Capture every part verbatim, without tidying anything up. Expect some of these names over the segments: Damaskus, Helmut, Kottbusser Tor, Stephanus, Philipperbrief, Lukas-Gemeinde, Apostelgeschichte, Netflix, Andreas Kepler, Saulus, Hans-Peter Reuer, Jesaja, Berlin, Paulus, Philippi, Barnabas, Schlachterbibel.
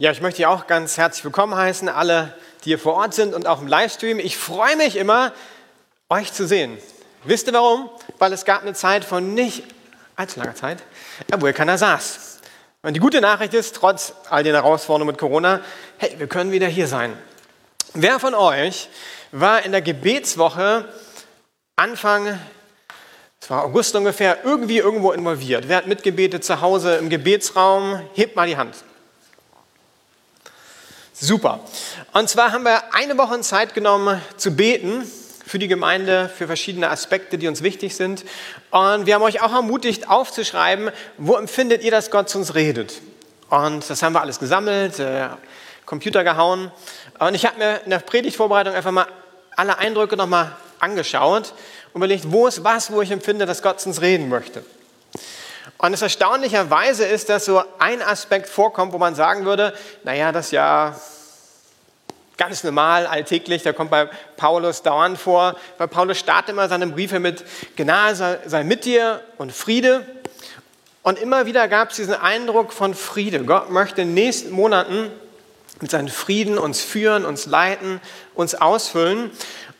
Ja, ich möchte Sie auch ganz herzlich willkommen heißen, alle, die hier vor Ort sind und auch im Livestream. Ich freue mich immer, euch zu sehen. Wisst ihr warum? Weil es gab eine Zeit von nicht allzu langer Zeit, obwohl keiner saß. Und die gute Nachricht ist, trotz all den Herausforderungen mit Corona, hey, wir können wieder hier sein. Wer von euch war in der Gebetswoche Anfang, es war August ungefähr, irgendwie irgendwo involviert? Wer hat mitgebetet zu Hause im Gebetsraum? Hebt mal die Hand. Super. Und zwar haben wir eine Woche Zeit genommen zu beten für die Gemeinde, für verschiedene Aspekte, die uns wichtig sind. Und wir haben euch auch ermutigt, aufzuschreiben, wo empfindet ihr, dass Gott zu uns redet? Und das haben wir alles gesammelt, äh, Computer gehauen. Und ich habe mir in der Predigtvorbereitung einfach mal alle Eindrücke nochmal angeschaut und überlegt, wo ist was, wo ich empfinde, dass Gott zu uns reden möchte. Und es erstaunlicherweise ist, dass so ein Aspekt vorkommt, wo man sagen würde, naja, das ist ja ganz normal, alltäglich, da kommt bei Paulus dauernd vor, weil Paulus startet immer seine Briefe mit, Gnade sei, sei mit dir und Friede. Und immer wieder gab es diesen Eindruck von Friede. Gott möchte in den nächsten Monaten mit seinem Frieden uns führen, uns leiten, uns ausfüllen.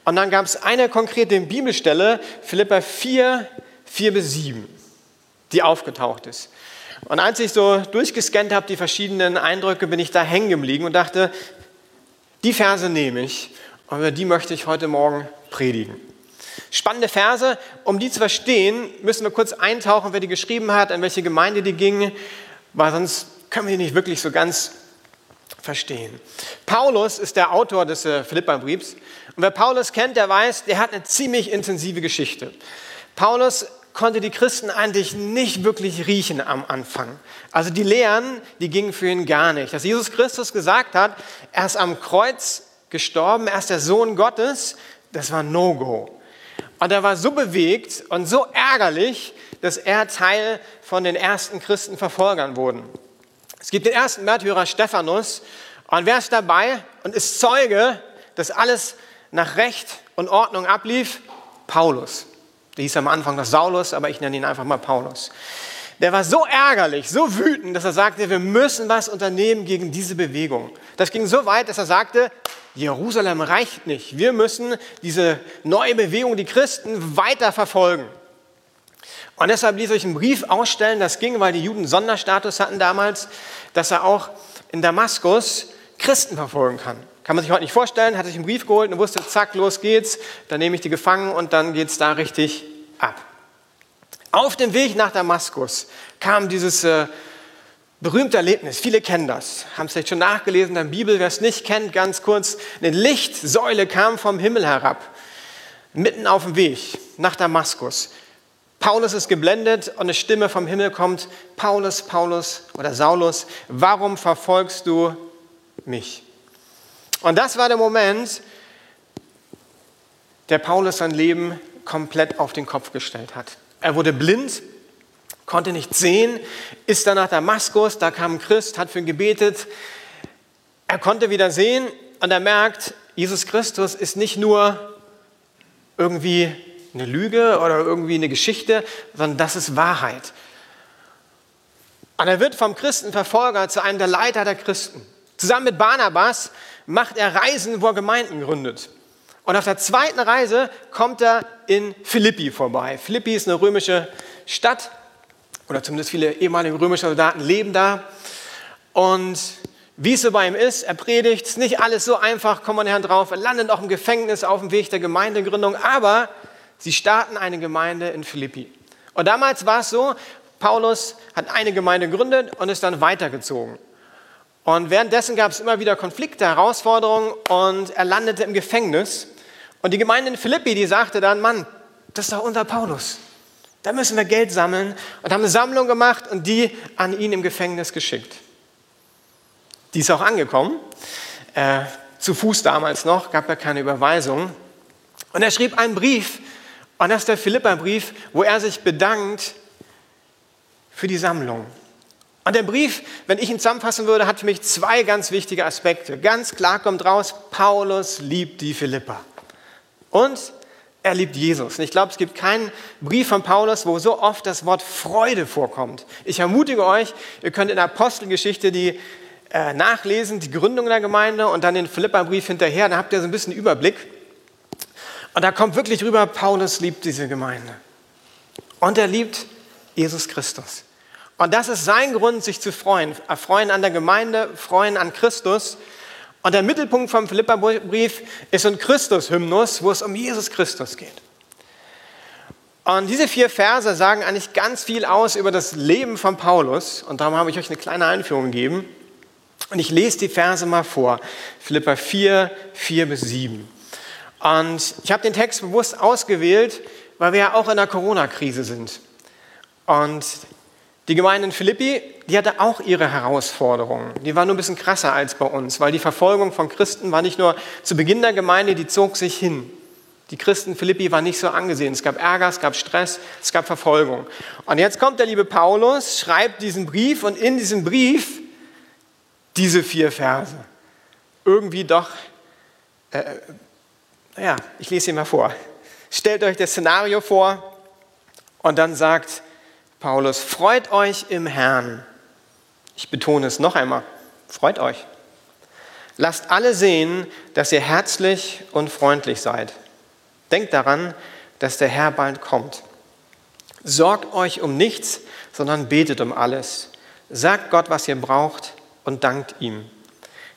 Und dann gab es eine konkrete Bibelstelle, Philipper vier, vier bis sieben. Die aufgetaucht ist. Und als ich so durchgescannt habe, die verschiedenen Eindrücke, bin ich da hängen geblieben und dachte, die Verse nehme ich und über die möchte ich heute Morgen predigen. Spannende Verse, um die zu verstehen, müssen wir kurz eintauchen, wer die geschrieben hat, an welche Gemeinde die ging, weil sonst können wir die nicht wirklich so ganz verstehen. Paulus ist der Autor des Philipperbriefs und wer Paulus kennt, der weiß, der hat eine ziemlich intensive Geschichte. Paulus konnte die Christen eigentlich nicht wirklich riechen am Anfang. Also die Lehren, die gingen für ihn gar nicht. Dass Jesus Christus gesagt hat, er ist am Kreuz gestorben, er ist der Sohn Gottes, das war No-Go. Und er war so bewegt und so ärgerlich, dass er Teil von den ersten Christenverfolgern wurde. Es gibt den ersten Märtyrer Stephanus und wer ist dabei und ist Zeuge, dass alles nach Recht und Ordnung ablief? Paulus. Der hieß am Anfang noch Saulus, aber ich nenne ihn einfach mal Paulus. Der war so ärgerlich, so wütend, dass er sagte, wir müssen was unternehmen gegen diese Bewegung. Das ging so weit, dass er sagte, Jerusalem reicht nicht. Wir müssen diese neue Bewegung, die Christen, weiter verfolgen. Und deshalb ließ er sich einen Brief ausstellen, das ging, weil die Juden Sonderstatus hatten damals, dass er auch in Damaskus Christen verfolgen kann. Kann man sich heute nicht vorstellen, hat sich einen Brief geholt und wusste, zack, los geht's, dann nehme ich die gefangen und dann geht's da richtig ab. Auf dem Weg nach Damaskus kam dieses äh, berühmte Erlebnis, viele kennen das, haben es vielleicht schon nachgelesen in der Bibel, wer es nicht kennt, ganz kurz, eine Lichtsäule kam vom Himmel herab, mitten auf dem Weg nach Damaskus. Paulus ist geblendet und eine Stimme vom Himmel kommt, Paulus, Paulus oder Saulus, warum verfolgst du mich? Und das war der Moment, der Paulus sein Leben komplett auf den Kopf gestellt hat. Er wurde blind, konnte nichts sehen, ist dann nach Damaskus, da kam ein Christ, hat für ihn gebetet. Er konnte wieder sehen und er merkt, Jesus Christus ist nicht nur irgendwie eine Lüge oder irgendwie eine Geschichte, sondern das ist Wahrheit. Und er wird vom Christenverfolger zu einem der Leiter der Christen. Zusammen mit Barnabas macht er Reisen, wo er Gemeinden gründet. Und auf der zweiten Reise kommt er in Philippi vorbei. Philippi ist eine römische Stadt, oder zumindest viele ehemalige römische Soldaten leben da. Und wie es so bei ihm ist, er predigt, ist nicht alles so einfach, kommt man her drauf, er landet auch im Gefängnis auf dem Weg der Gemeindegründung, aber sie starten eine Gemeinde in Philippi. Und damals war es so, Paulus hat eine Gemeinde gegründet und ist dann weitergezogen. Und währenddessen gab es immer wieder Konflikte, Herausforderungen und er landete im Gefängnis. Und die Gemeinde in Philippi, die sagte dann, Mann, das ist doch unser Paulus. Da müssen wir Geld sammeln und haben eine Sammlung gemacht und die an ihn im Gefängnis geschickt. Die ist auch angekommen, äh, zu Fuß damals noch, gab ja keine Überweisung. Und er schrieb einen Brief, und das ist der Philipperbrief, wo er sich bedankt für die Sammlung. Und der Brief, wenn ich ihn zusammenfassen würde, hat für mich zwei ganz wichtige Aspekte. Ganz klar kommt raus, Paulus liebt die Philipper. Und er liebt Jesus. Und ich glaube, es gibt keinen Brief von Paulus, wo so oft das Wort Freude vorkommt. Ich ermutige euch, ihr könnt in der Apostelgeschichte die äh, nachlesen, die Gründung der Gemeinde und dann den Philipperbrief hinterher, dann habt ihr so ein bisschen Überblick. Und da kommt wirklich rüber, Paulus liebt diese Gemeinde. Und er liebt Jesus Christus. Und das ist sein Grund, sich zu freuen. Erfreuen an der Gemeinde, freuen an Christus. Und der Mittelpunkt vom Philipperbrief ist ein Christus-Hymnus, wo es um Jesus Christus geht. Und diese vier Verse sagen eigentlich ganz viel aus über das Leben von Paulus. Und darum habe ich euch eine kleine Einführung gegeben. Und ich lese die Verse mal vor. Philipper vier, vier bis sieben. Und ich habe den Text bewusst ausgewählt, weil wir ja auch in der Corona-Krise sind. Und die Gemeinde in Philippi, die hatte auch ihre Herausforderungen. Die war nur ein bisschen krasser als bei uns, weil die Verfolgung von Christen war nicht nur zu Beginn der Gemeinde, die zog sich hin. Die Christen in Philippi waren nicht so angesehen. Es gab Ärger, es gab Stress, es gab Verfolgung. Und jetzt kommt der liebe Paulus, schreibt diesen Brief und in diesem Brief diese vier Verse. Irgendwie doch, äh, naja, ich lese sie mal vor. Stellt euch das Szenario vor und dann sagt Paulus, freut euch im Herrn. Ich betone es noch einmal, freut euch. Lasst alle sehen, dass ihr herzlich und freundlich seid. Denkt daran, dass der Herr bald kommt. Sorgt euch um nichts, sondern betet um alles. Sagt Gott, was ihr braucht und dankt ihm.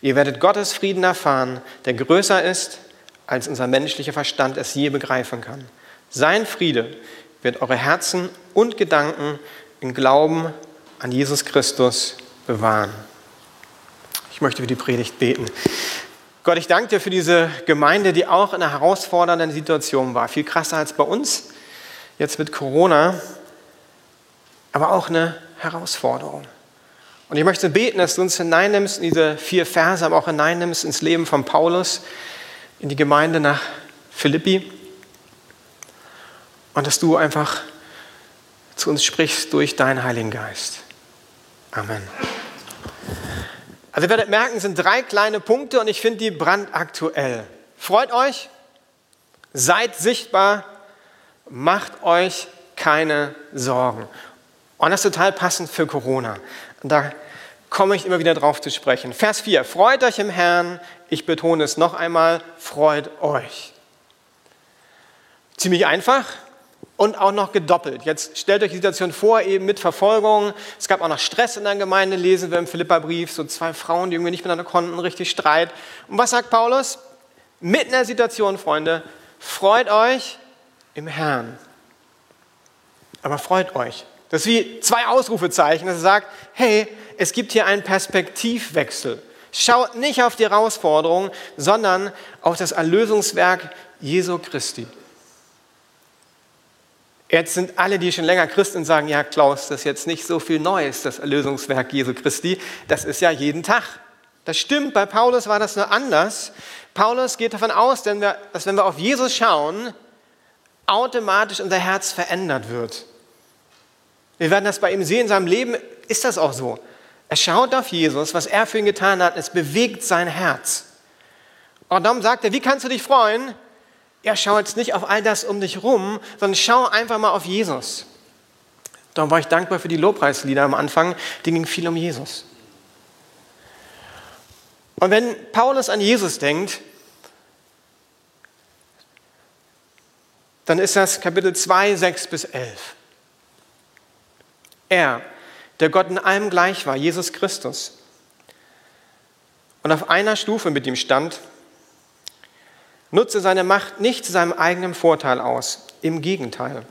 Ihr werdet Gottes Frieden erfahren, der größer ist, als unser menschlicher Verstand es je begreifen kann. Sein Friede wird eure Herzen und Gedanken im Glauben an Jesus Christus bewahren. Ich möchte für die Predigt beten. Gott, ich danke dir für diese Gemeinde, die auch in einer herausfordernden Situation war. Viel krasser als bei uns, jetzt mit Corona, aber auch eine Herausforderung. Und ich möchte beten, dass du uns hineinnimmst in diese vier Verse, aber auch hineinnimmst ins Leben von Paulus, in die Gemeinde nach Philippi. Und dass du einfach zu uns sprichst durch deinen Heiligen Geist. Amen. Also ihr werdet merken, es sind drei kleine Punkte und ich finde die brandaktuell. Freut euch, seid sichtbar, macht euch keine Sorgen. Und das ist total passend für Corona. Und da komme ich immer wieder drauf zu sprechen. Vers vier, freut euch im Herrn, ich betone es noch einmal, freut euch. Ziemlich einfach und auch noch gedoppelt. Jetzt stellt euch die Situation vor, eben mit Verfolgung. Es gab auch noch Stress in der Gemeinde, lesen wir im Philipperbrief, so zwei Frauen, die irgendwie nicht miteinander konnten, richtig Streit. Und was sagt Paulus? Mitten in der Situation, Freunde, freut euch im Herrn. Aber freut euch. Das ist wie zwei Ausrufezeichen, das sagt, hey, es gibt hier einen Perspektivwechsel. Schaut nicht auf die Herausforderung, sondern auf das Erlösungswerk Jesu Christi. Jetzt sind alle, die schon länger Christen sagen, ja Klaus, das ist jetzt nicht so viel Neues, das Erlösungswerk Jesu Christi, das ist ja jeden Tag. Das stimmt, bei Paulus war das nur anders. Paulus geht davon aus, dass wenn wir auf Jesus schauen, automatisch unser Herz verändert wird. Wir werden das bei ihm sehen, in seinem Leben ist das auch so. Er schaut auf Jesus, was er für ihn getan hat, es bewegt sein Herz. Und darum sagt er, wie kannst du dich freuen? Ja, schau jetzt nicht auf all das um dich rum, sondern schau einfach mal auf Jesus. Darum war ich dankbar für die Lobpreislieder am Anfang, die gingen viel um Jesus. Und wenn Paulus an Jesus denkt, dann ist das Kapitel zwei, sechs bis elf. Er, der Gott in allem gleich war, Jesus Christus, und auf einer Stufe mit ihm stand, nutzte seine Macht nicht zu seinem eigenen Vorteil aus. Im Gegenteil.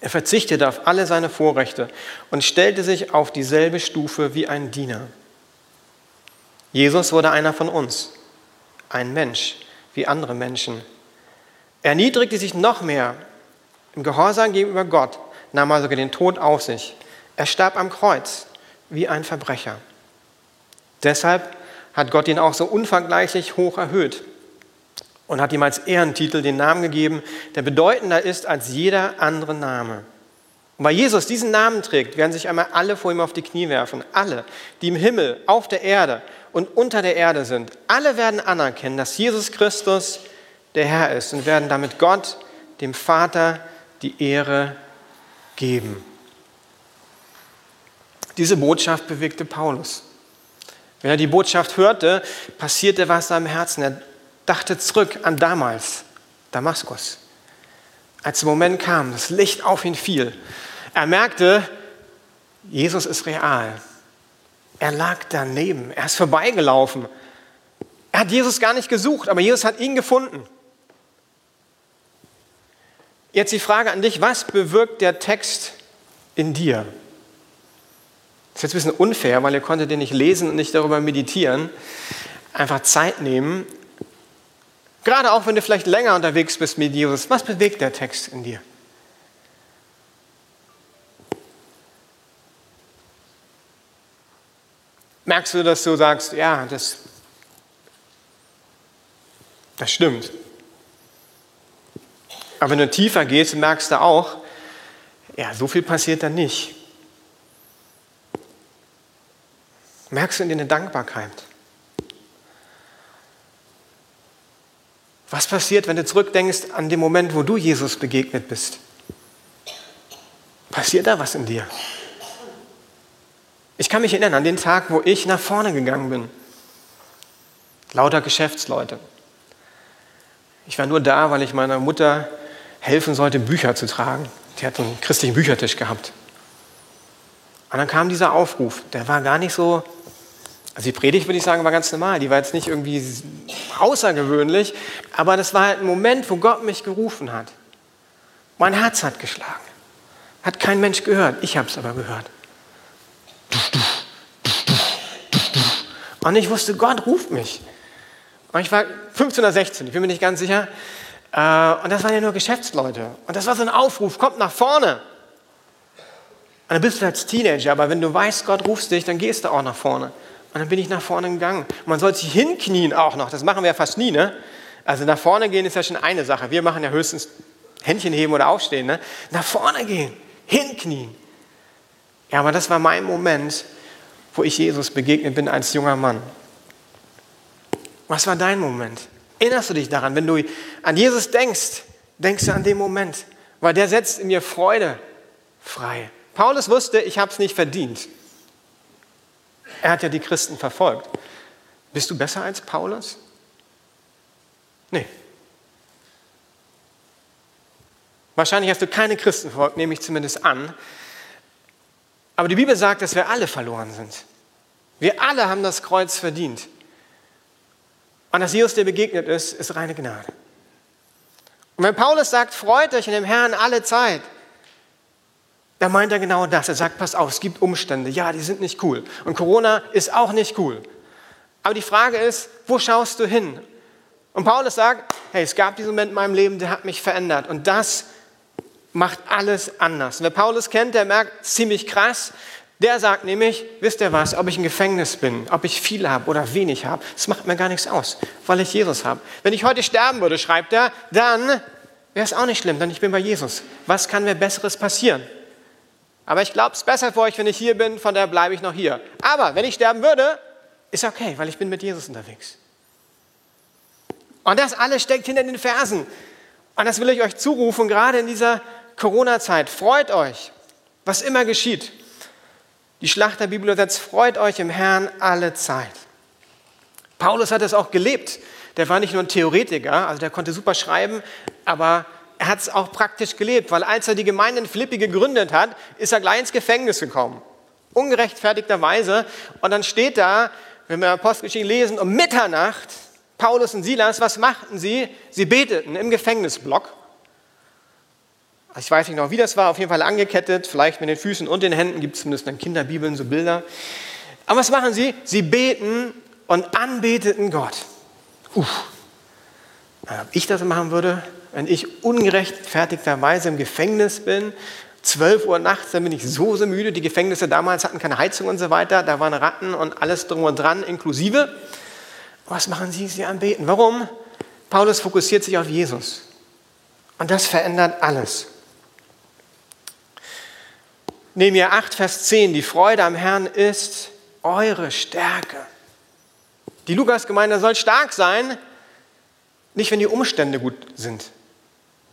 Er verzichtete auf alle seine Vorrechte und stellte sich auf dieselbe Stufe wie ein Diener. Jesus wurde einer von uns, ein Mensch wie andere Menschen. Er erniedrigte sich noch mehr im Gehorsam gegenüber Gott, nahm also den Tod auf sich. Er starb am Kreuz wie ein Verbrecher. Deshalb hat Gott ihn auch so unvergleichlich hoch erhöht und hat ihm als Ehrentitel den Namen gegeben, der bedeutender ist als jeder andere Name. Und weil Jesus diesen Namen trägt, werden sich einmal alle vor ihm auf die Knie werfen. Alle, die im Himmel, auf der Erde und unter der Erde sind. Alle werden anerkennen, dass Jesus Christus der Herr ist und werden damit Gott, dem Vater, die Ehre geben. Diese Botschaft bewegte Paulus. Wenn er die Botschaft hörte, passierte was am Herzen. Er dachte zurück an damals, Damaskus. Als der Moment kam, das Licht auf ihn fiel. Er merkte, Jesus ist real. Er lag daneben, er ist vorbeigelaufen. Er hat Jesus gar nicht gesucht, aber Jesus hat ihn gefunden. Jetzt die Frage an dich, was bewirkt der Text in dir? Das ist jetzt ein bisschen unfair, weil ihr konntet den nicht lesen und nicht darüber meditieren. Einfach Zeit nehmen. Gerade auch, wenn du vielleicht länger unterwegs bist mit Jesus. Was bewegt der Text in dir? Merkst du, dass du sagst, ja, das, das stimmt. Aber wenn du tiefer gehst, merkst du auch, ja, so viel passiert da nicht. Merkst du in dir eine Dankbarkeit? Was passiert, wenn du zurückdenkst an den Moment, wo du Jesus begegnet bist? Passiert da was in dir? Ich kann mich erinnern an den Tag, wo ich nach vorne gegangen bin. Lauter Geschäftsleute. Ich war nur da, weil ich meiner Mutter helfen sollte, Bücher zu tragen. Die hat einen christlichen Büchertisch gehabt. Und dann kam dieser Aufruf, der war gar nicht so, also die Predigt, würde ich sagen, war ganz normal, die war jetzt nicht irgendwie außergewöhnlich, aber das war halt ein Moment, wo Gott mich gerufen hat. Mein Herz hat geschlagen, hat kein Mensch gehört, ich habe es aber gehört. Und ich wusste, Gott ruft mich. Und ich war fünfzehn oder sechzehn, ich bin mir nicht ganz sicher. Und das waren ja nur Geschäftsleute. Und das war so ein Aufruf, kommt nach vorne. Und dann bist du als Teenager, aber wenn du weißt, Gott ruft dich, dann gehst du auch nach vorne. Und dann bin ich nach vorne gegangen. Und man soll sich hinknien auch noch, das machen wir ja fast nie, ne? Also nach vorne gehen ist ja schon eine Sache. Wir machen ja höchstens Händchen heben oder aufstehen, ne? Nach vorne gehen, hinknien. Ja, aber das war mein Moment, wo ich Jesus begegnet bin als junger Mann. Was war dein Moment? Erinnerst du dich daran? Wenn du an Jesus denkst, denkst du an den Moment, weil der setzt in mir Freude frei. Paulus wusste, ich habe es nicht verdient. Er hat ja die Christen verfolgt. Bist du besser als Paulus? Nee. Wahrscheinlich hast du keine Christen verfolgt, nehme ich zumindest an. Aber die Bibel sagt, dass wir alle verloren sind. Wir alle haben das Kreuz verdient. Und dass Jesus dir begegnet ist, ist reine Gnade. Und wenn Paulus sagt, freut euch in dem Herrn alle Zeit, da meint er genau das. Er sagt, pass auf, es gibt Umstände. Ja, die sind nicht cool. Und Corona ist auch nicht cool. Aber die Frage ist, wo schaust du hin? Und Paulus sagt, hey, es gab diesen Moment in meinem Leben, der hat mich verändert. Und das macht alles anders. Und wer Paulus kennt, der merkt, ziemlich krass. Der sagt nämlich, wisst ihr was, ob ich im Gefängnis bin, ob ich viel habe oder wenig habe, das macht mir gar nichts aus, weil ich Jesus habe. Wenn ich heute sterben würde, schreibt er, dann wäre es auch nicht schlimm, denn ich bin bei Jesus. Was kann mir Besseres passieren? Aber ich glaube, es ist besser für euch, wenn ich hier bin, von daher bleibe ich noch hier. Aber wenn ich sterben würde, ist okay, weil ich bin mit Jesus unterwegs. Und das alles steckt hinter den Versen. Und das will ich euch zurufen, gerade in dieser Corona-Zeit. Freut euch, was immer geschieht. Die Schlachterbibel übersetzt, freut euch im Herrn alle Zeit. Paulus hat das auch gelebt. Der war nicht nur ein Theoretiker, also der konnte super schreiben, aber er hat es auch praktisch gelebt, weil als er die Gemeinde in Philippi gegründet hat, ist er gleich ins Gefängnis gekommen. Ungerechtfertigterweise. Und dann steht da, wenn wir Apostelgeschichte lesen, um Mitternacht, Paulus und Silas, was machten sie? Sie beteten im Gefängnisblock. Ich weiß nicht noch, wie das war, auf jeden Fall angekettet, vielleicht mit den Füßen und den Händen, gibt es zumindest in Kinderbibeln so Bilder. Aber was machen sie? Sie beten und anbeteten Gott. Uff. Ob ich das machen würde, wenn ich ungerechtfertigterweise im Gefängnis bin, zwölf Uhr nachts, dann bin ich so, so müde. Die Gefängnisse damals hatten keine Heizung und so weiter, da waren Ratten und alles drum und dran, inklusive. Was machen sie? Sie anbeten. Warum? Paulus fokussiert sich auf Jesus. Und das verändert alles. Nehemiah acht, Vers zehn, die Freude am Herrn ist eure Stärke. Die Lukas-Gemeinde soll stark sein, nicht, wenn die Umstände gut sind,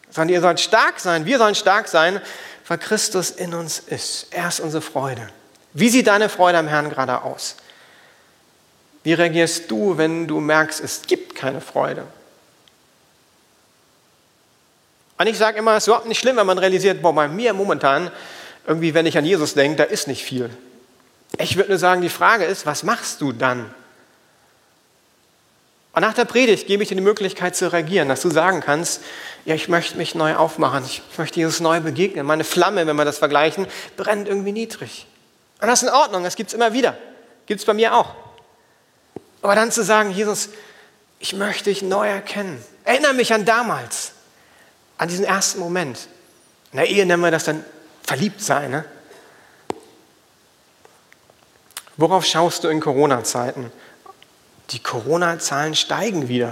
sondern ihr sollt stark sein, wir sollen stark sein, weil Christus in uns ist. Er ist unsere Freude. Wie sieht deine Freude am Herrn gerade aus? Wie reagierst du, wenn du merkst, es gibt keine Freude? Und ich sage immer, es ist überhaupt nicht schlimm, wenn man realisiert, boah, bei mir momentan, irgendwie, wenn ich an Jesus denke, da ist nicht viel. Ich würde nur sagen, die Frage ist, was machst du dann? Und nach der Predigt gebe ich dir die Möglichkeit zu reagieren, dass du sagen kannst, ja, ich möchte mich neu aufmachen, ich möchte Jesus neu begegnen. Meine Flamme, wenn wir das vergleichen, brennt irgendwie niedrig. Und das ist in Ordnung, das gibt es immer wieder. Gibt es bei mir auch. Aber dann zu sagen, Jesus, ich möchte dich neu erkennen. Erinnere mich an damals, an diesen ersten Moment. In der Ehe nennen wir das dann verliebt sein, ne? Worauf schaust du in Corona-Zeiten? Die Corona-Zahlen steigen wieder.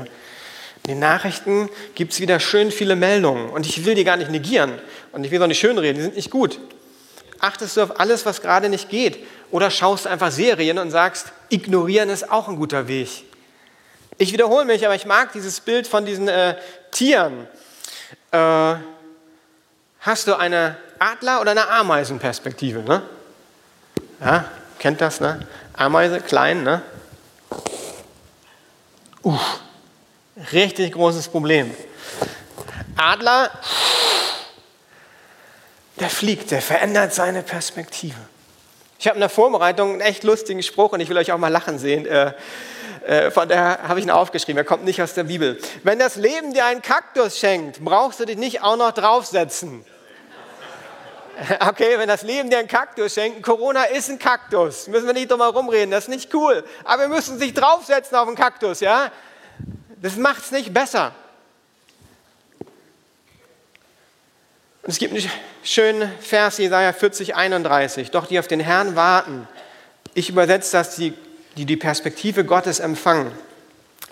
In den Nachrichten gibt es wieder schön viele Meldungen. Und ich will die gar nicht negieren. Und ich will auch nicht schönreden, die sind nicht gut. Achtest du auf alles, was gerade nicht geht? Oder schaust einfach Serien und sagst, ignorieren ist auch ein guter Weg? Ich wiederhole mich, aber ich mag dieses Bild von diesen äh, Tieren. Äh, hast du eine Adler- oder eine Ameisenperspektive? Ne? Ja? Kennt das, ne? Ameise, klein, ne? Uff, richtig großes Problem. Adler, der fliegt, der verändert seine Perspektive. Ich habe in der Vorbereitung einen echt lustigen Spruch und ich will euch auch mal lachen sehen. Äh, äh, von daher habe ich ihn aufgeschrieben, er kommt nicht aus der Bibel. Wenn das Leben dir einen Kaktus schenkt, brauchst du dich nicht auch noch draufsetzen. Okay, wenn das Leben dir einen Kaktus schenkt, Corona ist ein Kaktus, müssen wir nicht drum herum reden, das ist nicht cool. Aber wir müssen sich draufsetzen auf einen Kaktus, ja? Das macht es nicht besser. Und es gibt einen schönen Vers, Jesaja vierzig, einunddreißig. Doch die auf den Herrn warten, ich übersetze das, die die, die Perspektive Gottes empfangen,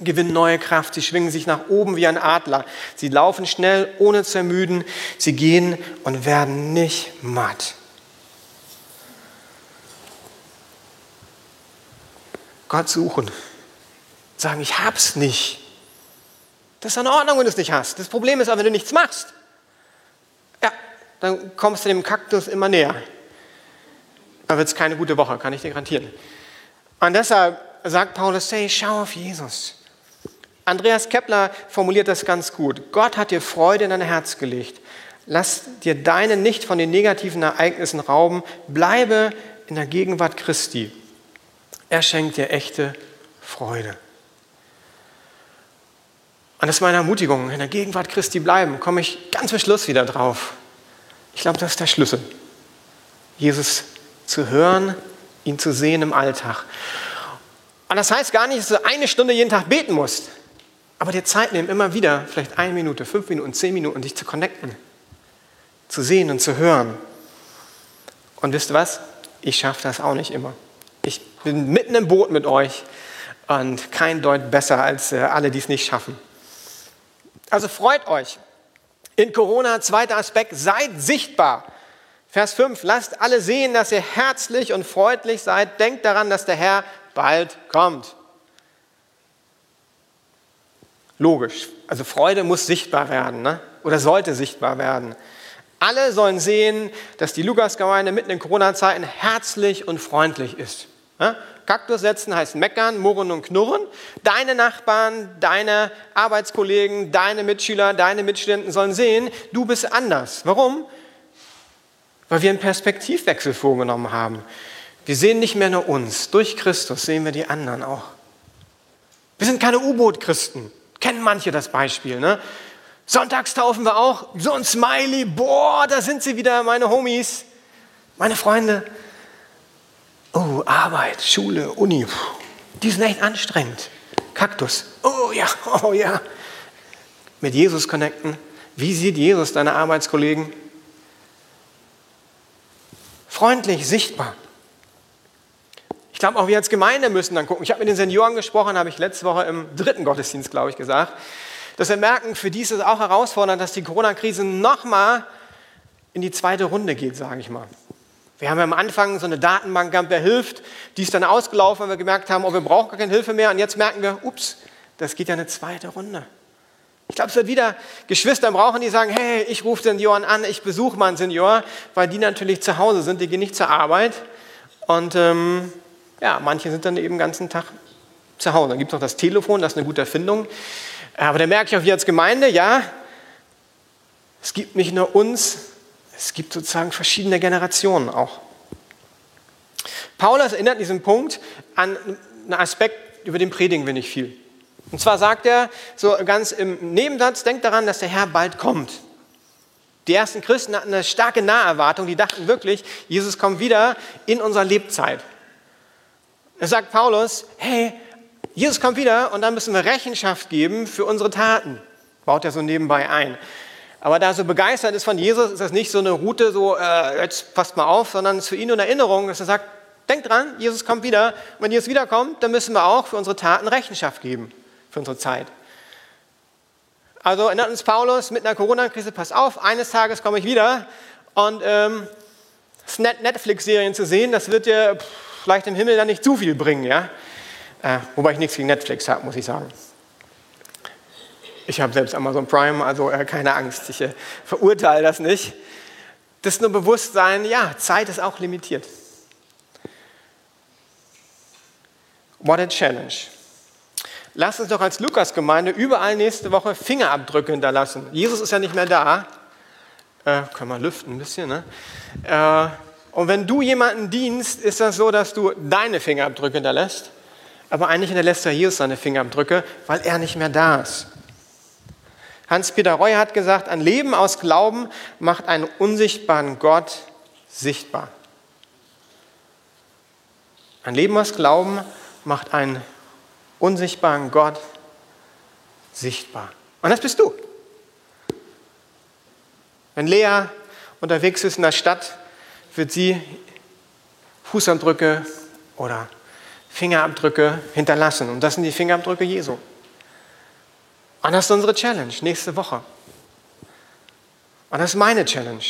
gewinnen neue Kraft, sie schwingen sich nach oben wie ein Adler, sie laufen schnell, ohne zu ermüden, sie gehen und werden nicht matt. Gott suchen, sagen, ich hab's nicht. Das ist in Ordnung, wenn du es nicht hast. Das Problem ist aber, wenn du nichts machst, ja, dann kommst du dem Kaktus immer näher. Dann wird es keine gute Woche, kann ich dir garantieren. Und deshalb sagt Paulus, hey, schau auf Jesus. Andreas Kepler formuliert das ganz gut. Gott hat dir Freude in dein Herz gelegt. Lass dir deine nicht von den negativen Ereignissen rauben. Bleibe in der Gegenwart Christi. Er schenkt dir echte Freude. Und das ist meine Ermutigung. In der Gegenwart Christi bleiben. Komme ich ganz zum Schluss wieder drauf. Ich glaube, das ist der Schlüssel. Jesus zu hören, ihn zu sehen im Alltag. Und das heißt gar nicht, dass du eine Stunde jeden Tag beten musst. Aber dir Zeit nehmen, immer wieder, vielleicht eine Minute, fünf Minuten, zehn Minuten, dich zu connecten. Zu sehen und zu hören. Und wisst ihr was? Ich schaffe das auch nicht immer. Ich bin mitten im Boot mit euch und kein Deut besser als alle, die es nicht schaffen. Also freut euch. In Corona, zweiter Aspekt, seid sichtbar. Vers fünf, lasst alle sehen, dass ihr herzlich und freundlich seid. Denkt daran, dass der Herr bald kommt. Logisch. Also Freude muss sichtbar werden, ne? Oder sollte sichtbar werden. Alle sollen sehen, dass die Lukas-Gemeinde mitten in Corona-Zeiten herzlich und freundlich ist. Ne? Kaktus setzen heißt meckern, murren und knurren. Deine Nachbarn, deine Arbeitskollegen, deine Mitschüler, deine Mitstudenten sollen sehen, du bist anders. Warum? Weil wir einen Perspektivwechsel vorgenommen haben. Wir sehen nicht mehr nur uns. Durch Christus sehen wir die anderen auch. Wir sind keine U-Boot-Christen. Kennen manche das Beispiel, ne? Sonntags taufen wir auch. So ein Smiley. Boah, da sind sie wieder, meine Homies. Meine Freunde. Oh, Arbeit, Schule, Uni. Die sind echt anstrengend. Kaktus. Oh ja, oh ja. Mit Jesus connecten. Wie sieht Jesus deine Arbeitskollegen? Freundlich, sichtbar. Ich glaube, auch wir als Gemeinde müssen dann gucken. Ich habe mit den Senioren gesprochen, habe ich letzte Woche im dritten Gottesdienst, glaube ich, gesagt, dass wir merken, für die ist es auch herausfordernd, dass die Corona-Krise nochmal in die zweite Runde geht, sage ich mal. Wir haben ja am Anfang so eine Datenbank gehabt, wer hilft, die ist dann ausgelaufen, weil wir gemerkt haben, oh, wir brauchen gar keine Hilfe mehr. Und jetzt merken wir, ups, das geht ja eine zweite Runde. Ich glaube, es wird wieder Geschwister brauchen, die sagen, hey, ich rufe Senioren an, ich besuche meinen Senior, weil die natürlich zu Hause sind, die gehen nicht zur Arbeit. Und ähm, ja, manche sind dann eben den ganzen Tag zerhauen. Dann gibt es noch das Telefon, das ist eine gute Erfindung. Aber da merke ich auch hier als Gemeinde, ja, es gibt nicht nur uns, es gibt sozusagen verschiedene Generationen auch. Paulus erinnert in diesem Punkt an einen Aspekt, über den predigen wir nicht viel. Und zwar sagt er so ganz im Nebensatz, denkt daran, dass der Herr bald kommt. Die ersten Christen hatten eine starke Naherwartung, die dachten wirklich, Jesus kommt wieder in unserer Lebzeit. Da sagt Paulus, hey, Jesus kommt wieder und dann müssen wir Rechenschaft geben für unsere Taten. Baut er so nebenbei ein. Aber da er so begeistert ist von Jesus, ist das nicht so eine Route, so äh, jetzt passt mal auf, sondern es ist für ihn eine Erinnerung, dass er sagt, denkt dran, Jesus kommt wieder. Und wenn Jesus wiederkommt, dann müssen wir auch für unsere Taten Rechenschaft geben, für unsere Zeit. Also erinnert uns Paulus mit einer Corona-Krise, pass auf, eines Tages komme ich wieder und ähm, Netflix-Serien zu sehen, das wird dir pff, vielleicht im Himmel dann nicht zu viel bringen, ja? Äh, wobei ich nichts gegen Netflix habe, muss ich sagen. Ich habe selbst Amazon Prime, also äh, keine Angst, ich äh, verurteile das nicht. Das ist nur Bewusstsein, ja, Zeit ist auch limitiert. What a challenge. Lasst uns doch als Lukas-Gemeinde überall nächste Woche Fingerabdrücke hinterlassen. Jesus ist ja nicht mehr da. Äh, können wir lüften ein bisschen, ne? Äh, und wenn du jemanden dienst, ist das so, dass du deine Fingerabdrücke hinterlässt. Aber eigentlich hinterlässt ja Jesus seine Fingerabdrücke, weil er nicht mehr da ist. Hans-Peter Reuer hat gesagt, ein Leben aus Glauben macht einen unsichtbaren Gott sichtbar. Ein Leben aus Glauben macht einen unsichtbaren Gott sichtbar. Und das bist du. Wenn Lea unterwegs ist in der Stadt, wird sie Fußabdrücke oder Fingerabdrücke hinterlassen. Und das sind die Fingerabdrücke Jesu. Und das ist unsere Challenge nächste Woche. Und das ist meine Challenge.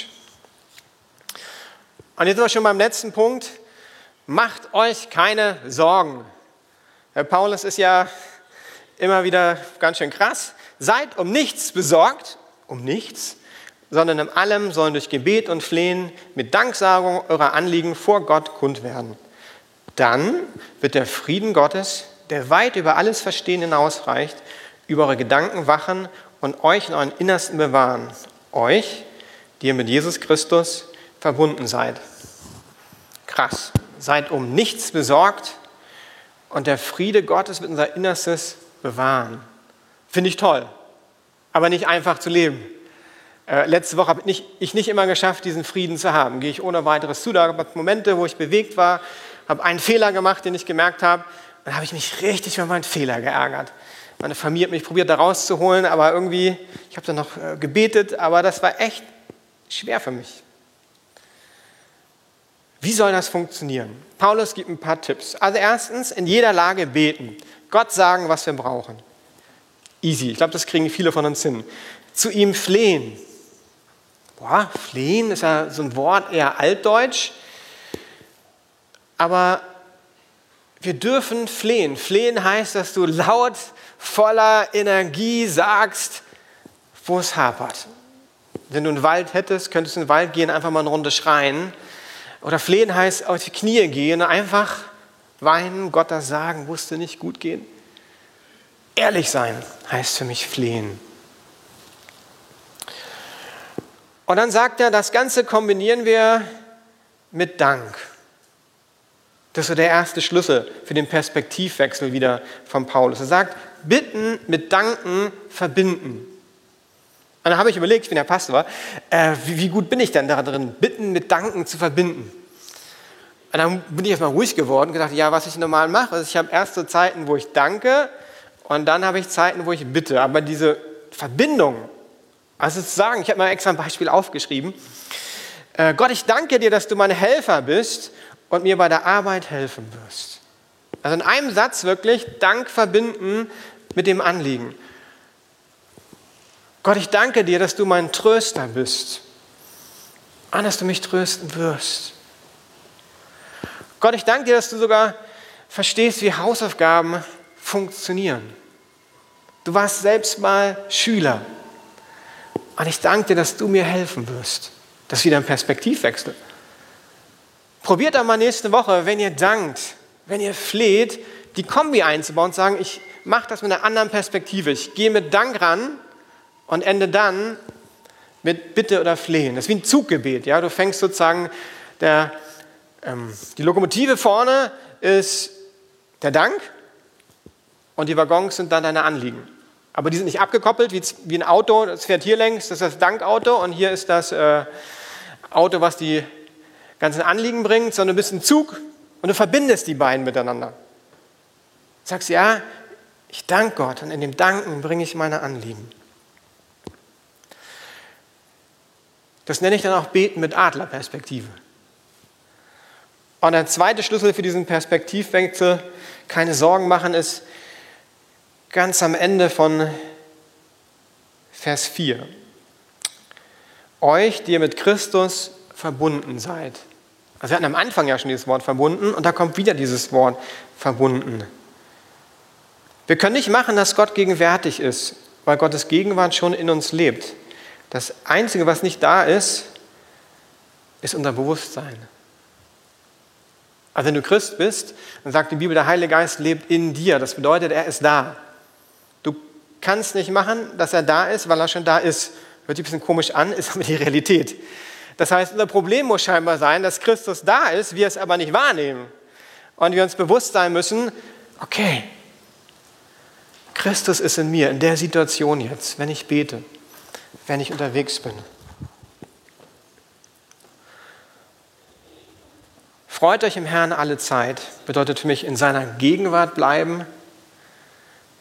Und jetzt sind wir schon beim letzten Punkt. Macht euch keine Sorgen. Herr Paulus ist ja immer wieder ganz schön krass. Seid um nichts besorgt, um nichts, sondern in allem sollen durch Gebet und Flehen mit Danksagung eurer Anliegen vor Gott kund werden. Dann wird der Frieden Gottes, der weit über alles Verstehen hinausreicht, über eure Gedanken wachen und euch in euren Innersten bewahren. Euch, die ihr mit Jesus Christus verbunden seid. Krass. Seid um nichts besorgt, und der Friede Gottes wird unser Innerstes bewahren. Finde ich toll, aber nicht einfach zu leben. Äh, letzte Woche habe ich nicht, ich nicht immer geschafft, diesen Frieden zu haben. Gehe ich ohne weiteres zu. Da gab es Momente, wo ich bewegt war, habe einen Fehler gemacht, den ich gemerkt habe. Dann habe ich mich richtig über meinen Fehler geärgert. Meine Familie hat mich probiert, da rauszuholen, aber irgendwie, ich habe dann noch äh, gebetet, aber das war echt schwer für mich. Wie soll das funktionieren? Paulus gibt ein paar Tipps. Also erstens, in jeder Lage beten. Gott sagen, was wir brauchen. Easy. Ich glaube, das kriegen viele von uns hin. Zu ihm flehen. Boah, flehen ist ja so ein Wort, eher altdeutsch. Aber wir dürfen flehen. Flehen heißt, dass du laut, voller Energie sagst, wo es hapert. Wenn du einen Wald hättest, könntest du in den Wald gehen, einfach mal eine Runde schreien. Oder flehen heißt, auf die Knie gehen, einfach weinen, Gott das sagen, wusste nicht gut gehen. Ehrlich sein heißt für mich flehen. Und dann sagt er, das Ganze kombinieren wir mit Dank. Das ist so der erste Schlüssel für den Perspektivwechsel wieder von Paulus. Er sagt, bitten mit Danken verbinden. Und dann habe ich überlegt, ich bin ja Pastor, äh, wie, wie gut bin ich denn da drin, Bitten mit Danken zu verbinden? Und dann bin ich erstmal ruhig geworden und gedacht, ja, was ich normal mache, ist, ich habe erst so Zeiten, wo ich danke und dann habe ich Zeiten, wo ich bitte. Aber diese Verbindung, also zu sagen, ich habe mal extra ein Beispiel aufgeschrieben, äh, Gott, ich danke dir, dass du mein Helfer bist und mir bei der Arbeit helfen wirst. Also in einem Satz wirklich Dank verbinden mit dem Anliegen. Gott, ich danke dir, dass du mein Tröster bist. Und dass du mich trösten wirst. Gott, ich danke dir, dass du sogar verstehst, wie Hausaufgaben funktionieren. Du warst selbst mal Schüler. Und ich danke dir, dass du mir helfen wirst. Das ist wieder ein Perspektivwechsel. Probiert einmal nächste Woche, wenn ihr dankt, wenn ihr fleht, die Kombi einzubauen und sagen, ich mache das mit einer anderen Perspektive. Ich gehe mit Dank ran und ende dann mit Bitte oder Flehen. Das ist wie ein Zuggebet. Ja? Du fängst sozusagen, der, ähm, die Lokomotive vorne ist der Dank und die Waggons sind dann deine Anliegen. Aber die sind nicht abgekoppelt wie, wie ein Auto. Das fährt hier längs, das ist das Dankauto und hier ist das äh, Auto, was die ganzen Anliegen bringt, sondern du bist ein Zug und du verbindest die beiden miteinander. Sagst, ja, ich danke Gott und in dem Danken bringe ich meine Anliegen. Das nenne ich dann auch Beten mit Adlerperspektive. Und der zweite Schlüssel für diesen Perspektivwechsel, keine Sorgen machen, ist ganz am Ende von Vers vier. Euch, die ihr mit Christus verbunden seid. Also wir hatten am Anfang ja schon dieses Wort verbunden und da kommt wieder dieses Wort verbunden. Wir können nicht machen, dass Gott gegenwärtig ist, weil Gottes Gegenwart schon in uns lebt. Das Einzige, was nicht da ist, ist unser Bewusstsein. Also wenn du Christ bist, dann sagt die Bibel, der Heilige Geist lebt in dir. Das bedeutet, er ist da. Du kannst nicht machen, dass er da ist, weil er schon da ist. Hört sich ein bisschen komisch an, ist aber die Realität. Das heißt, unser Problem muss scheinbar sein, dass Christus da ist, wir es aber nicht wahrnehmen. Und wir uns bewusst sein müssen, okay, Christus ist in mir, in der Situation jetzt, wenn ich bete, wenn ich unterwegs bin. Freut euch im Herrn alle Zeit, bedeutet für mich in seiner Gegenwart bleiben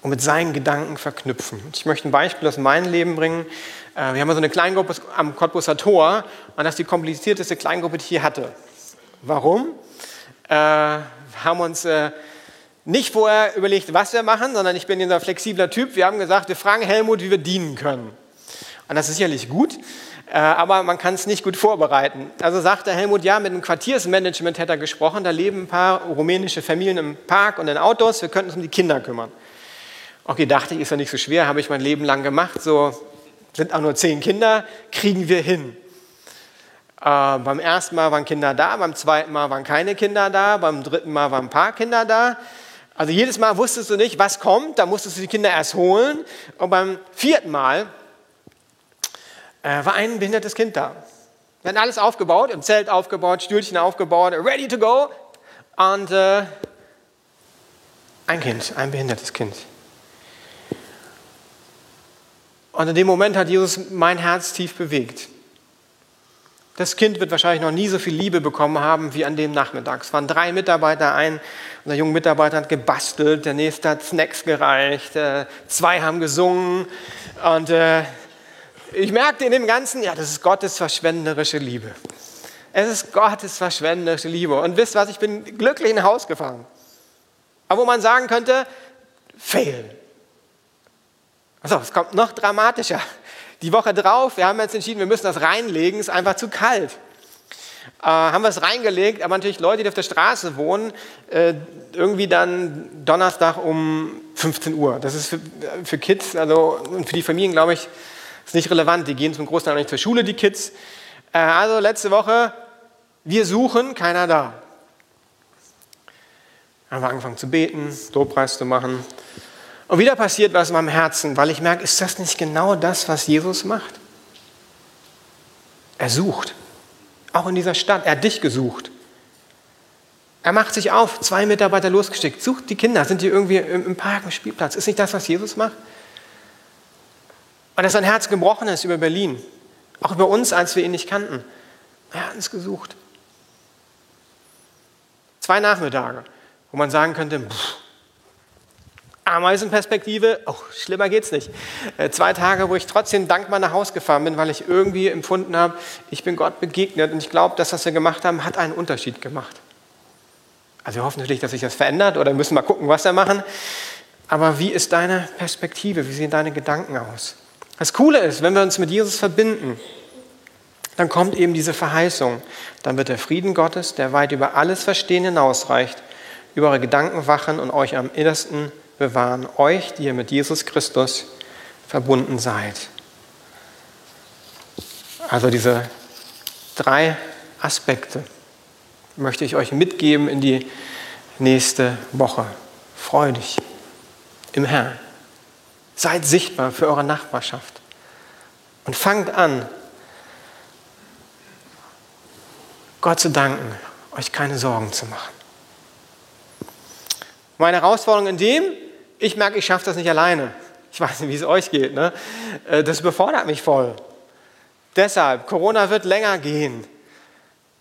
und mit seinen Gedanken verknüpfen. Ich möchte ein Beispiel aus meinem Leben bringen. Wir haben so eine Kleingruppe am Kottbusser Tor und das ist die komplizierteste Kleingruppe, die ich hier hatte. Warum? Wir haben uns nicht vorher überlegt, was wir machen, sondern ich bin dieser flexibler Typ. Wir haben gesagt, wir fragen Helmut, wie wir dienen können. Und das ist sicherlich gut, aber man kann es nicht gut vorbereiten. Also sagte Helmut, ja, mit dem Quartiersmanagement hätte er gesprochen. Da leben ein paar rumänische Familien im Park und in Autos. Wir könnten uns um die Kinder kümmern. Okay, dachte ich, ist ja nicht so schwer, habe ich mein Leben lang gemacht. So sind auch nur zehn Kinder, kriegen wir hin. Äh, beim ersten Mal waren Kinder da, beim zweiten Mal waren keine Kinder da, beim dritten Mal waren ein paar Kinder da. Also jedes Mal wusstest du nicht, was kommt, da musstest du die Kinder erst holen. Und beim vierten Mal äh, war ein behindertes Kind da. Wir hatten alles aufgebaut, im Zelt aufgebaut, Stühlchen aufgebaut, ready to go. Und äh, ein Kind, ein behindertes Kind. Und in dem Moment hat Jesus mein Herz tief bewegt. Das Kind wird wahrscheinlich noch nie so viel Liebe bekommen haben wie an dem Nachmittag. Es waren drei Mitarbeiter, ein, unser junger Mitarbeiter hat gebastelt, der nächste hat Snacks gereicht, zwei haben gesungen. Und äh, ich merkte in dem Ganzen, ja, das ist Gottes verschwenderische Liebe. Es ist Gottes verschwenderische Liebe. Und wisst was, ich bin glücklich in ein Haus gefahren. Aber wo man sagen könnte, fail. Also, es kommt noch dramatischer. Die Woche drauf, wir haben jetzt entschieden, wir müssen das reinlegen, ist einfach zu kalt. Äh, haben wir es reingelegt, aber natürlich Leute, die auf der Straße wohnen, äh, irgendwie dann Donnerstag um fünfzehn Uhr. Das ist für, für Kids, also und für die Familien, glaube ich, ist nicht relevant. Die gehen zum Großteil auch nicht zur Schule, die Kids. Äh, also letzte Woche, wir suchen, keiner da. Dann haben wir angefangen zu beten, Lobpreis zu machen. Und wieder passiert was in meinem Herzen, weil ich merke, ist das nicht genau das, was Jesus macht? Er sucht, auch in dieser Stadt. Er hat dich gesucht. Er macht sich auf, zwei Mitarbeiter losgeschickt, sucht die Kinder, sind die irgendwie im Park, im Spielplatz. Ist nicht das, was Jesus macht? Und dass sein Herz gebrochen ist über Berlin, auch über uns, als wir ihn nicht kannten. Er hat uns gesucht. Zwei Nachmittage, wo man sagen könnte, pff, Ameisenperspektive, oh, schlimmer geht's nicht. Äh, zwei Tage, wo ich trotzdem dankbar nach Hause gefahren bin, weil ich irgendwie empfunden habe, ich bin Gott begegnet und ich glaube, das, was wir gemacht haben, hat einen Unterschied gemacht. Also wir hoffen natürlich, dass sich das verändert oder müssen mal gucken, was wir machen. Aber wie ist deine Perspektive? Wie sehen deine Gedanken aus? Das Coole ist, wenn wir uns mit Jesus verbinden, dann kommt eben diese Verheißung. Dann wird der Frieden Gottes, der weit über alles Verstehen hinausreicht, über eure Gedanken wachen und euch am innersten bewahren, euch, die ihr mit Jesus Christus verbunden seid. Also diese drei Aspekte möchte ich euch mitgeben in die nächste Woche. Freu dich im Herrn. Seid sichtbar für eure Nachbarschaft. Und fangt an, Gott zu danken, euch keine Sorgen zu machen. Meine Herausforderung in dem, ich merke, ich schaffe das nicht alleine. Ich weiß nicht, wie es euch geht. Ne? Das überfordert mich voll. Deshalb, Corona wird länger gehen.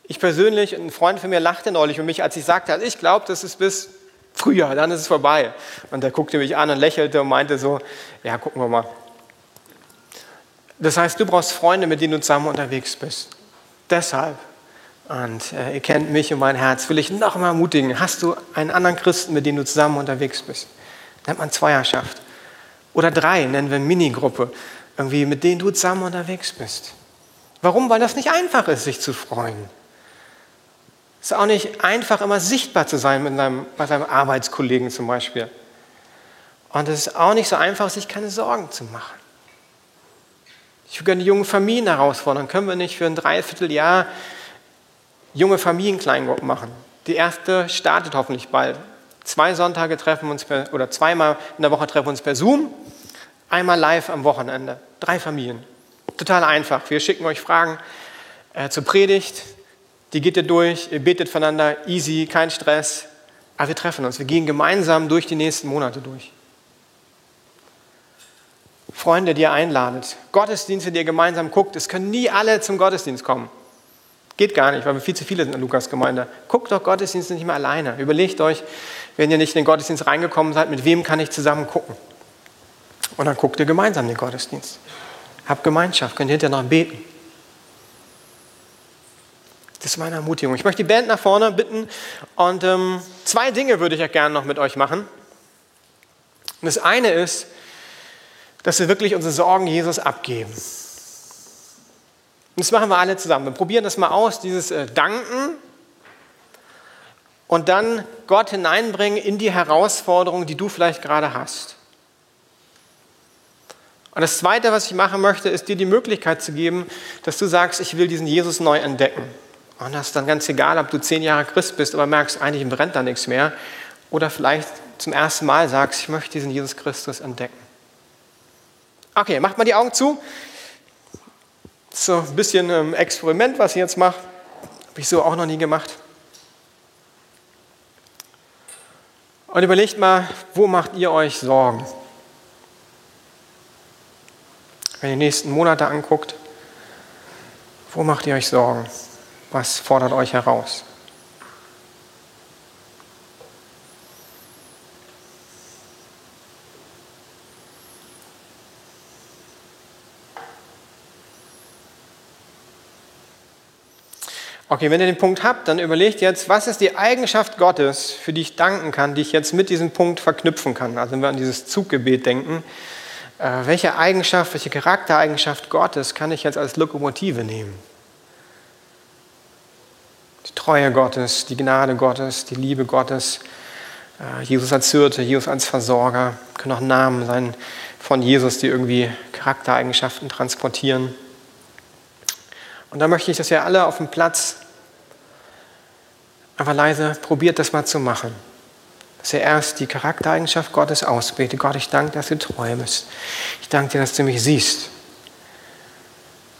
Ich persönlich, ein Freund von mir lachte neulich über mich, als ich sagte, also ich glaube, das ist bis Frühjahr, dann ist es vorbei. Und der guckte mich an und lächelte und meinte so, ja, gucken wir mal. Das heißt, du brauchst Freunde, mit denen du zusammen unterwegs bist. Deshalb, und äh, ihr kennt mich und mein Herz, will ich noch mal ermutigen, hast du einen anderen Christen, mit dem du zusammen unterwegs bist? Nennt man Zweierschaft. Oder drei, nennen wir Minigruppe, irgendwie, mit denen du zusammen unterwegs bist. Warum? Weil das nicht einfach ist, sich zu freuen. Es ist auch nicht einfach, immer sichtbar zu sein mit deinem, bei deinem Arbeitskollegen zum Beispiel. Und es ist auch nicht so einfach, sich keine Sorgen zu machen. Ich würde gerne die jungen Familien herausfordern. Können wir nicht für ein Dreivierteljahr junge Familienkleingruppen machen? Die erste startet hoffentlich bald. Zwei Sonntage treffen uns, per, oder zweimal in der Woche treffen uns per Zoom, einmal live am Wochenende. Drei Familien. Total einfach. Wir schicken euch Fragen äh, zur Predigt. Die geht ihr durch, ihr betet voneinander, easy, kein Stress. Aber wir treffen uns, wir gehen gemeinsam durch die nächsten Monate durch. Freunde, die ihr einladet, Gottesdienste, die ihr gemeinsam guckt. Es können nie alle zum Gottesdienst kommen. Geht gar nicht, weil wir viel zu viele sind in der Lukas-Gemeinde. Guckt doch Gottesdienste nicht mehr alleine. Überlegt euch, wenn ihr nicht in den Gottesdienst reingekommen seid, mit wem kann ich zusammen gucken? Und dann guckt ihr gemeinsam den Gottesdienst. Habt Gemeinschaft, könnt ihr hinterher noch beten. Das ist meine Ermutigung. Ich möchte die Band nach vorne bitten und ähm, zwei Dinge würde ich ja gerne noch mit euch machen. Und das eine ist, dass wir wirklich unsere Sorgen Jesus abgeben. Und das machen wir alle zusammen. Wir probieren das mal aus, dieses äh, Danken und dann Gott hineinbringen in die Herausforderung, die du vielleicht gerade hast. Und das Zweite, was ich machen möchte, ist dir die Möglichkeit zu geben, dass du sagst, ich will diesen Jesus neu entdecken. Und das ist dann ganz egal, ob du zehn Jahre Christ bist, aber merkst, eigentlich brennt da nichts mehr. Oder vielleicht zum ersten Mal sagst, ich möchte diesen Jesus Christus entdecken. Okay, macht mal die Augen zu. So ein bisschen ein Experiment, was ich jetzt mache. Habe ich so auch noch nie gemacht. Und überlegt mal, wo macht ihr euch Sorgen? Wenn ihr die nächsten Monate anguckt, wo macht ihr euch Sorgen? Was fordert euch heraus? Okay, wenn ihr den Punkt habt, dann überlegt jetzt, was ist die Eigenschaft Gottes, für die ich danken kann, die ich jetzt mit diesem Punkt verknüpfen kann. Also wenn wir an dieses Zuggebet denken, welche Eigenschaft, welche Charaktereigenschaft Gottes kann ich jetzt als Lokomotive nehmen? Die Treue Gottes, die Gnade Gottes, die Liebe Gottes, Jesus als Hirte, Jesus als Versorger, können auch Namen sein von Jesus, die irgendwie Charaktereigenschaften transportieren. Und da möchte ich, dass ihr alle auf dem Platz einfach leise probiert, das mal zu machen. Dass ihr erst die Charaktereigenschaft Gottes ausbetet. Gott, ich danke dir, dass du treu bist. Ich danke dir, dass du mich siehst.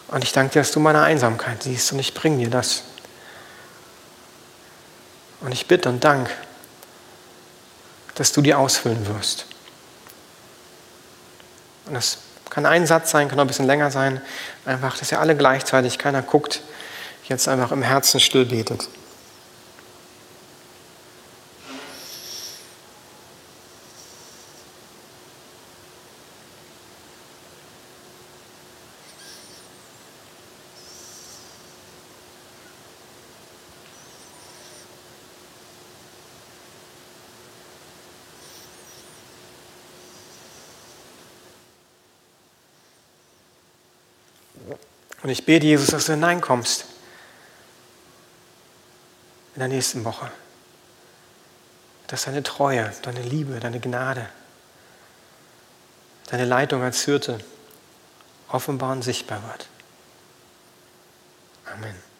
Und ich danke dir, dass du meine Einsamkeit siehst und ich bringe dir das. Und ich bitte und danke, dass du die ausfüllen wirst. Und das kann ein Satz sein, kann auch ein bisschen länger sein. Einfach, dass ihr alle gleichzeitig, keiner guckt, jetzt einfach im Herzen still betet. Und ich bete, Jesus, dass du hineinkommst in der nächsten Woche. Dass deine Treue, deine Liebe, deine Gnade, deine Leitung als Hirte offenbar und sichtbar wird. Amen.